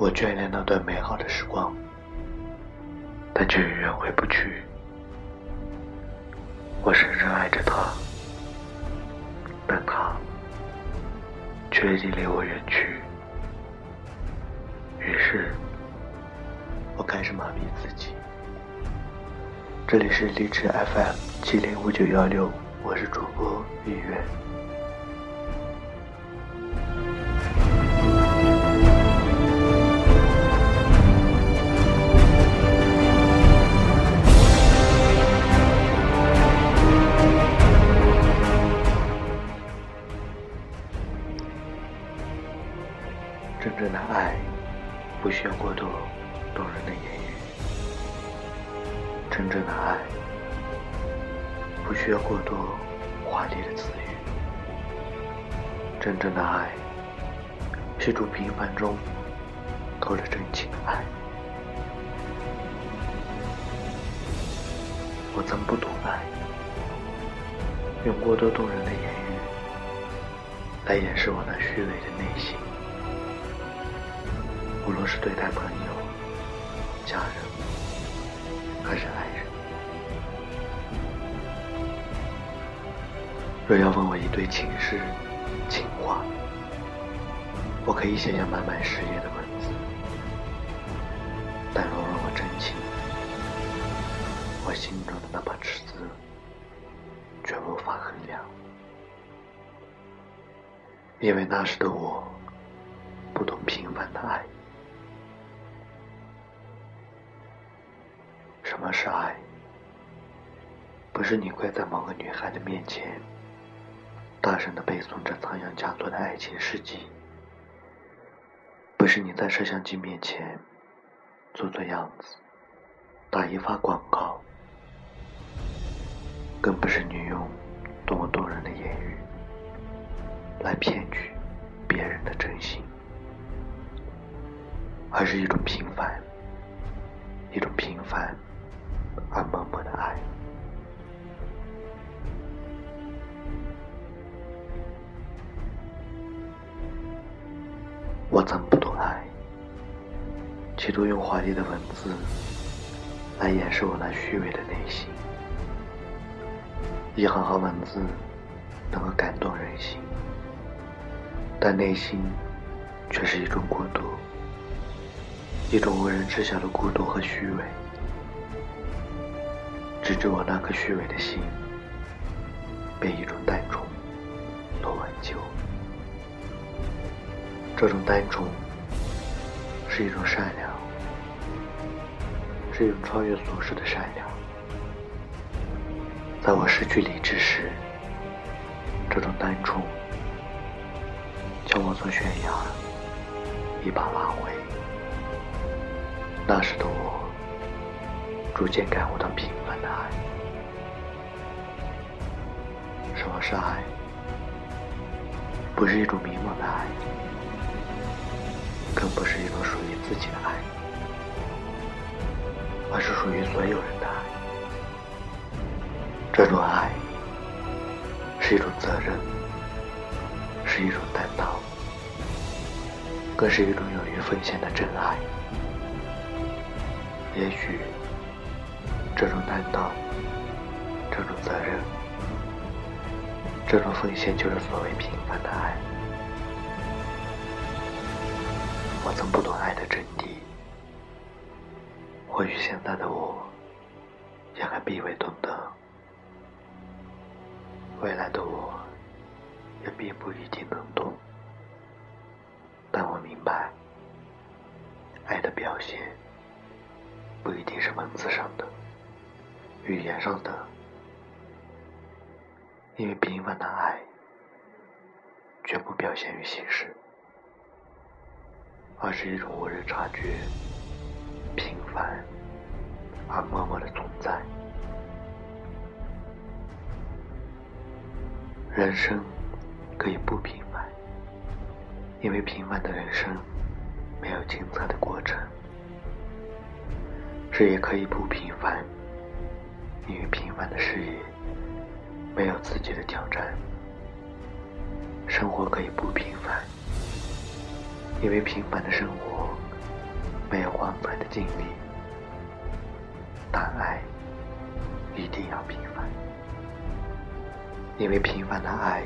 我眷恋那段美好的时光，但却永远回不去。我深深爱着他，但他却已经离我远去。于是我开始麻痹自己。这里是荔枝 FM 705916，我是主播一月。真正的爱不需要过多动人的言语，真正的爱不需要过多华丽的词语，真正的爱是从平凡中偷了真情的爱。我曾不懂爱，用过多动人的言语来掩饰我那虚伪的内心。无论是对待朋友、家人，还是爱人，若要问我一对情诗、情话，我可以写下满满诗页的文字；但若问我真情，我心中的那把尺子却无法衡量，因为那时的我不懂平凡的爱。什么是爱？不是你跪在某个女孩的面前，大声地背诵着仓央嘉措的爱情事迹；不是你在摄像机面前做做样子，打一发广告；更不是你用多么动人的言语来骗取别人的真心，而是一种平凡，一种平凡而默默的爱。我曾不懂爱，企图用华丽的文字来掩饰我那虚伪的内心。一行行文字能够感动人心，但内心却是一种孤独，一种无人知晓的孤独和虚伪，直至我那颗虚伪的心被一种单纯所挽救。这种单纯是一种善良，是一种超越俗世的善良。在我失去理智时，这种单纯将我从悬崖一把拉回。那时的我逐渐感悟到平凡的爱。什么是爱？不是一种迷茫的爱，更不是一种属于自己的爱，而是属于所有人的爱。这种爱是一种责任，是一种担当，更是一种勇于奉献的真爱。也许这种担当，这种责任，这种奉献，就是所谓平凡的爱。我曾不懂爱的真谛，或许现在的我也还并未懂得，未来的我也并不一定能懂。但我明白，爱的表现不一定是文字上的、语言上的，因为平凡的爱绝不表现于形式，而是一种无人察觉、平凡而默默的存在。人生可以不平凡，因为平凡的人生没有精彩的过程。事业可以不平凡，因为平凡的事业没有自己的挑战。生活可以不平凡，因为平凡的生活没有往返的尽力，但爱一定要平凡，因为平凡的爱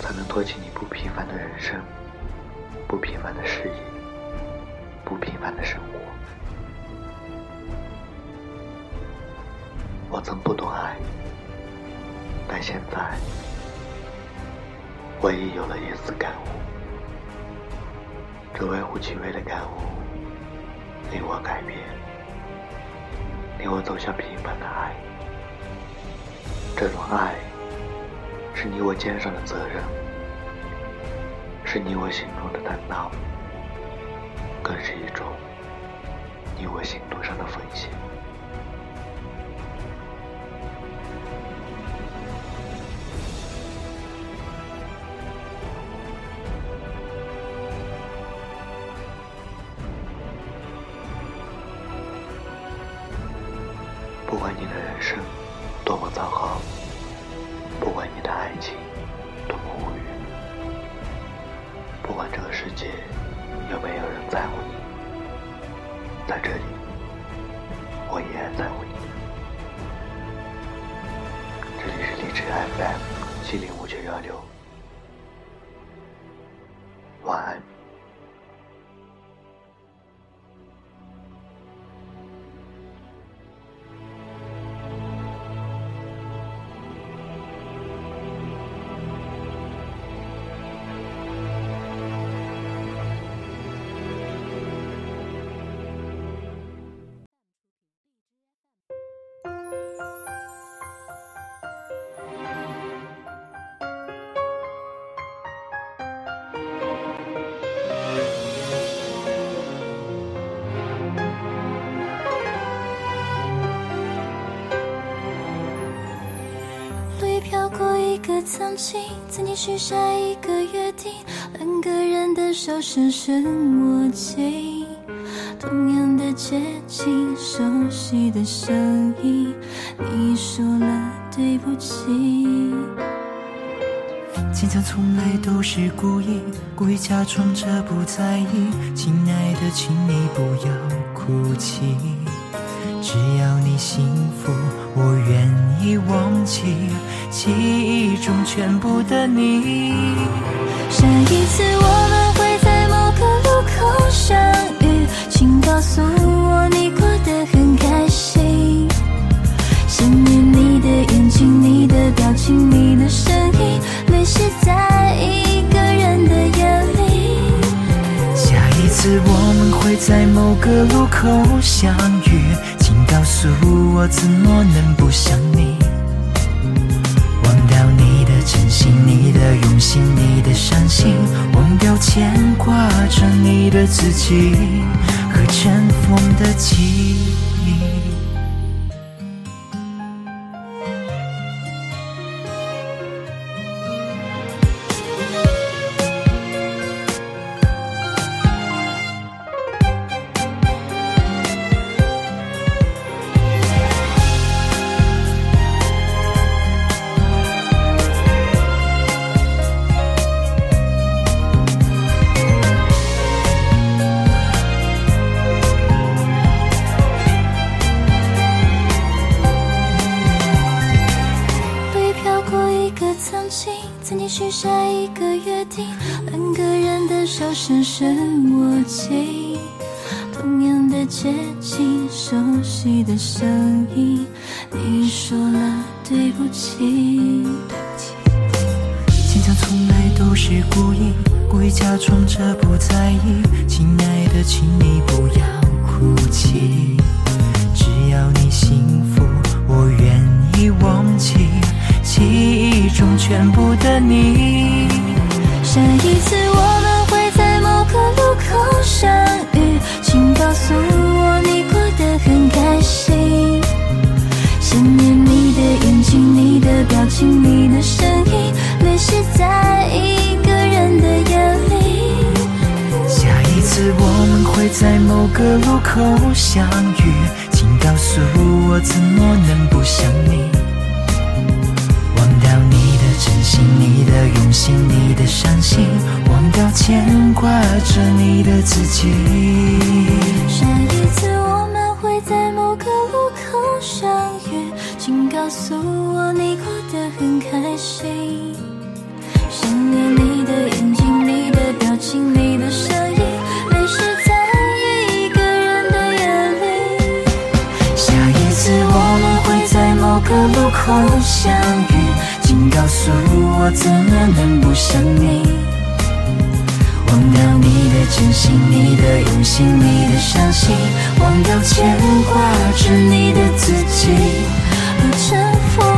才能托起你不平凡的人生，不平凡的事业，不平凡的生活。我曾不懂爱，但现在我已有了一丝感悟，这微乎其微的感悟令我改变，令我走向平凡的爱。这种爱是你我肩上的责任，是你我心中的担当，更是一种你我行动上的奉献。不管你的人生多么糟糕，不管你的爱情多么无语，不管这个世界有没有人在乎你，在这里我依然在乎你。这里是荔枝 FM 705.16，晚安。曾经，曾经许下一个约定，两个人的手深深握紧，同样的街景，熟悉的声音，你说了对不起。坚强从来都是故意，故意假装着不在意。亲爱的，请你不要哭泣，只要你幸福，我愿意忘记记忆中全部的你。下一次我们会在某个路口相遇，请告诉我你过得很开心。想念你的眼睛，你的表情，你的声音，泪是在一个人的眼里。下一次我们会在某个路口相遇，告诉我怎么能不想你，忘掉你的真心，你的用心，你的伤心，忘掉牵挂着你的自己和尘封的记忆。曾经许下一个约定，两个人的手深深握紧，同样的街景，熟悉的声音，你说了对不起。坚强从来都是故意，故意假装着不在意。亲爱的，请你不要哭泣，只要你幸福，我愿意忘记记忆中全部的你。下一次我们会在某个路口相遇，请告诉我你过得很开心。想念你的眼睛，你的表情，你的声音，泪是在一个人的眼里。下一次我们会在某个路口相遇，请告诉我怎么能不想你，忘掉你的真心，你的用心，你的伤心，忘掉牵挂着你的自己。上一次我们会在某个路口相遇，请告诉我你过得很开心。想念你的眼睛，你的表情，你的声音，泪是在一个人的眼里。下一次我们会在某个路口相遇，请告诉我怎么能不想你。忘掉你的真心，你的用心，你的伤心，忘掉牵挂着你的自己，而尘封